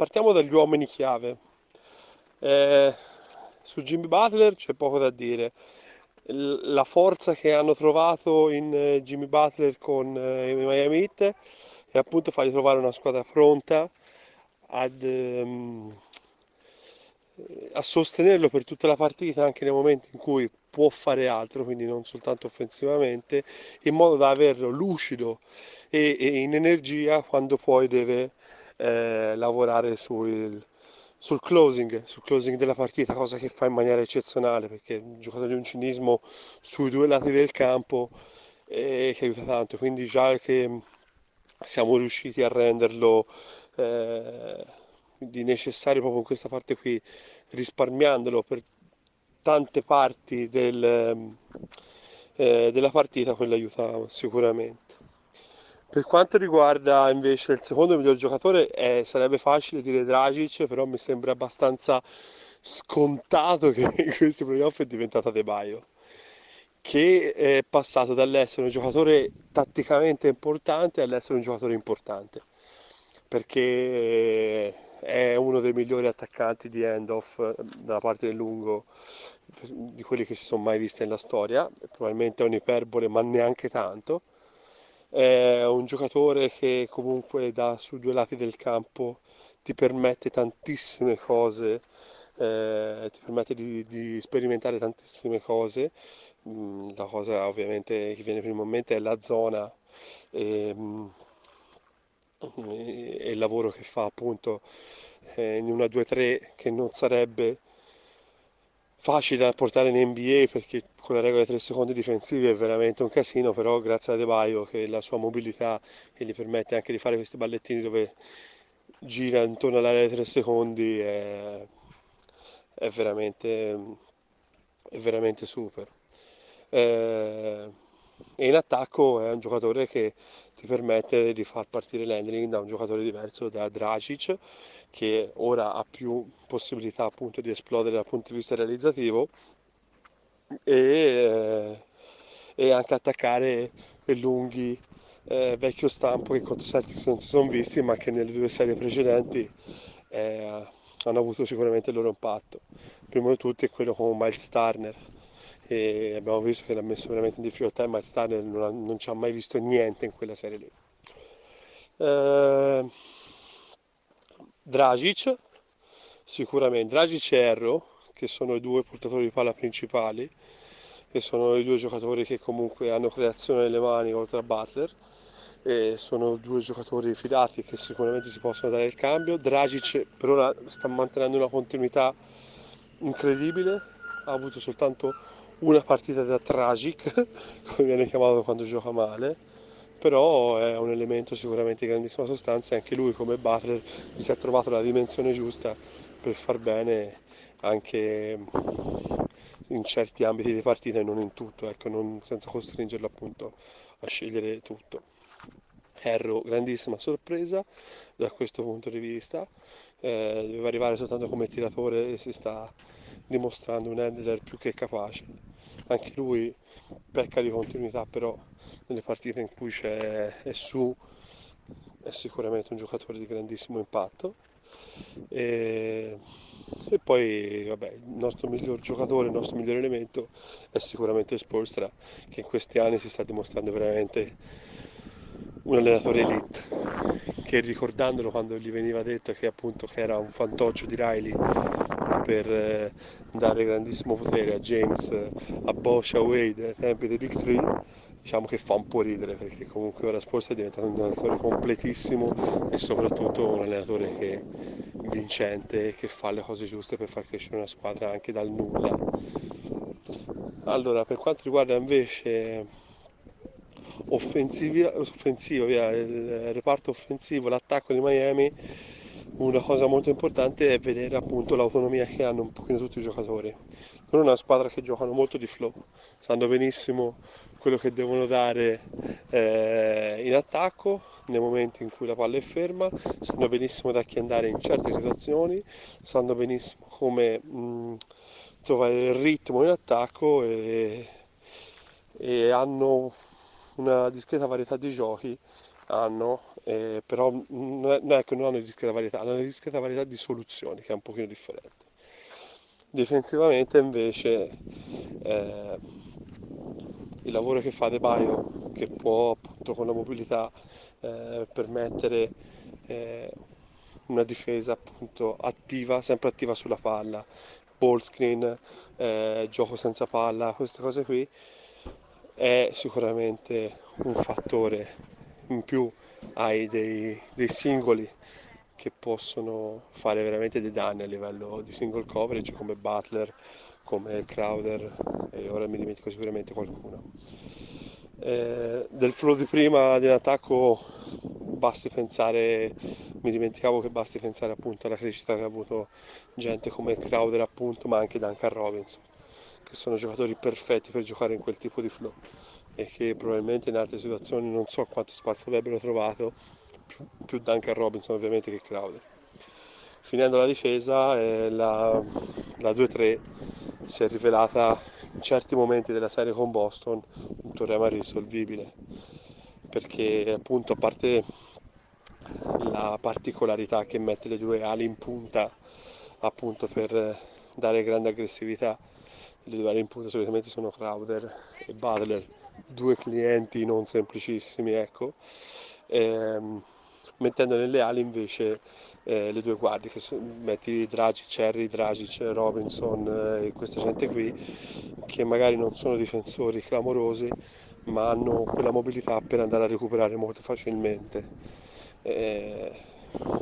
partiamo dagli uomini chiave. Su Jimmy Butler c'è poco da dire. La forza che hanno trovato in Jimmy Butler con i Miami Heat è appunto fargli trovare una squadra pronta a sostenerlo per tutta la partita, anche nei momenti in cui può fare altro, quindi non soltanto offensivamente, in modo da averlo lucido e in energia quando poi deve lavorare sul closing della partita, cosa che fa in maniera eccezionale, perché è un giocatore di un cinismo sui due lati del campo che aiuta tanto. Quindi già che siamo riusciti a renderlo di necessario proprio in questa parte qui, risparmiandolo per tante parti della partita, quello aiuta sicuramente. Per quanto riguarda invece il secondo miglior giocatore, sarebbe facile dire Dragic, però mi sembra abbastanza scontato che in questi playoff è diventato Adebayo, che è passato dall'essere un giocatore tatticamente importante all'essere un giocatore importante, perché è uno dei migliori attaccanti di end-off dalla parte del lungo di quelli che si sono mai visti nella storia. Probabilmente è un'iperbole, ma neanche tanto. È un giocatore che comunque da su due lati del campo ti permette tantissime cose, ti permette di sperimentare tantissime cose. La cosa ovviamente che viene prima in mente è la zona e il lavoro che fa appunto in una 2-3 che non sarebbe facile da portare in NBA, perché con la regola dei 3 secondi difensivi è veramente un casino, però grazie a Adebayo, che la sua mobilità che gli permette anche di fare questi ballettini dove gira intorno all'area dei 3 secondi è veramente super. E in attacco è un giocatore che ti permette di far partire l'handling da un giocatore diverso da Dragic, che ora ha più possibilità appunto di esplodere dal punto di vista realizzativo e anche attaccare lunghi vecchio stampo che contro Celtics non si sono visti, ma che nelle due serie precedenti hanno avuto sicuramente il loro impatto. Primo di tutti è quello con Myles Turner, e abbiamo visto che l'ha messo veramente in difficoltà, e Myles Turner non ci ha mai visto niente in quella serie lì. Dragic, sicuramente Dragic e Herro, che sono i due portatori di palla principali, che sono i due giocatori che comunque hanno creazione nelle mani oltre a Butler, e sono due giocatori fidati che sicuramente si possono dare il cambio. Dragic per ora sta mantenendo una continuità incredibile, ha avuto soltanto una partita da Dragic, come viene chiamato quando gioca male, però è un elemento sicuramente di grandissima sostanza, e anche lui come Butler si è trovato la dimensione giusta per far bene anche in certi ambiti di partita e non in tutto, ecco, senza costringerlo appunto a scegliere tutto. Herro, grandissima sorpresa da questo punto di vista, doveva arrivare soltanto come tiratore e si sta dimostrando un handler più che capace. Anche lui pecca di continuità, però nelle partite in cui è sicuramente un giocatore di grandissimo impatto. E poi vabbè, il nostro miglior giocatore, il nostro miglior elemento è sicuramente Spoelstra, che in questi anni si sta dimostrando veramente un allenatore elite, che ricordandolo quando gli veniva detto che appunto che era un fantoccio di Riley per dare grandissimo potere a James, a Bosch, a Wade ai tempi dei Big Three, diciamo che fa un po' ridere, perché comunque ora Spoelstra è diventato un allenatore completissimo e soprattutto un allenatore che è vincente, che fa le cose giuste per far crescere una squadra anche dal nulla. Allora, per quanto riguarda invece il reparto offensivo, l'attacco di Miami, una cosa molto importante è vedere appunto l'autonomia che hanno un pochino tutti i giocatori. Non è una squadra che giocano molto di flow, sanno benissimo quello che devono dare in attacco nei momenti in cui la palla è ferma, sanno benissimo da chi andare in certe situazioni, sanno benissimo come trovare il ritmo in attacco e hanno una discreta varietà di giochi hanno, però non hanno discreta varietà, hanno una discreta varietà di soluzioni che è un pochino differente. Difensivamente invece il lavoro che fa Adebayo, che può appunto con la mobilità permettere una difesa appunto attiva, sempre attiva sulla palla, ball screen, gioco senza palla, queste cose qui, è sicuramente un fattore in più. Hai dei singoli che possono fare veramente dei danni a livello di single coverage, come Butler, come El Crowder, e ora mi dimentico sicuramente qualcuno. Del flow di prima dell'attacco basti pensare, mi dimenticavo che basti pensare appunto alla crescita che ha avuto gente come Crowder appunto, ma anche Duncan Robinson, che sono giocatori perfetti per giocare in quel tipo di flow e che probabilmente in altre situazioni non so quanto spazio avrebbero trovato, più Duncan Robinson ovviamente che Crowder. Finendo la difesa, la 2-3 si è rivelata in certi momenti della serie con Boston un problema risolvibile, perché appunto, a parte la particolarità che mette le due ali in punta appunto per dare grande aggressività, le due ali in punta solitamente sono Crowder e Butler, due clienti non semplicissimi, ecco, mettendo nelle ali invece le due guardie, che metti Dragic, Robinson, e questa gente qui che magari non sono difensori clamorosi ma hanno quella mobilità per andare a recuperare molto facilmente,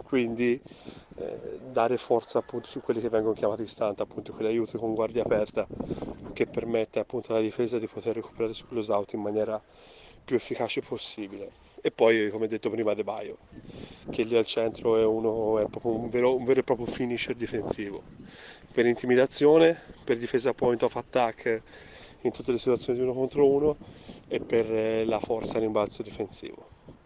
quindi dare forza appunto su quelli che vengono chiamati in stanza, appunto quell'aiuto con guardia aperta che permette appunto alla difesa di poter recuperare su close out in maniera più efficace possibile. E poi, come detto prima, Adebayo, che lì al centro è proprio un vero e proprio finisher difensivo, per intimidazione, per difesa point of attack in tutte le situazioni di uno contro uno e per la forza rimbalzo difensivo.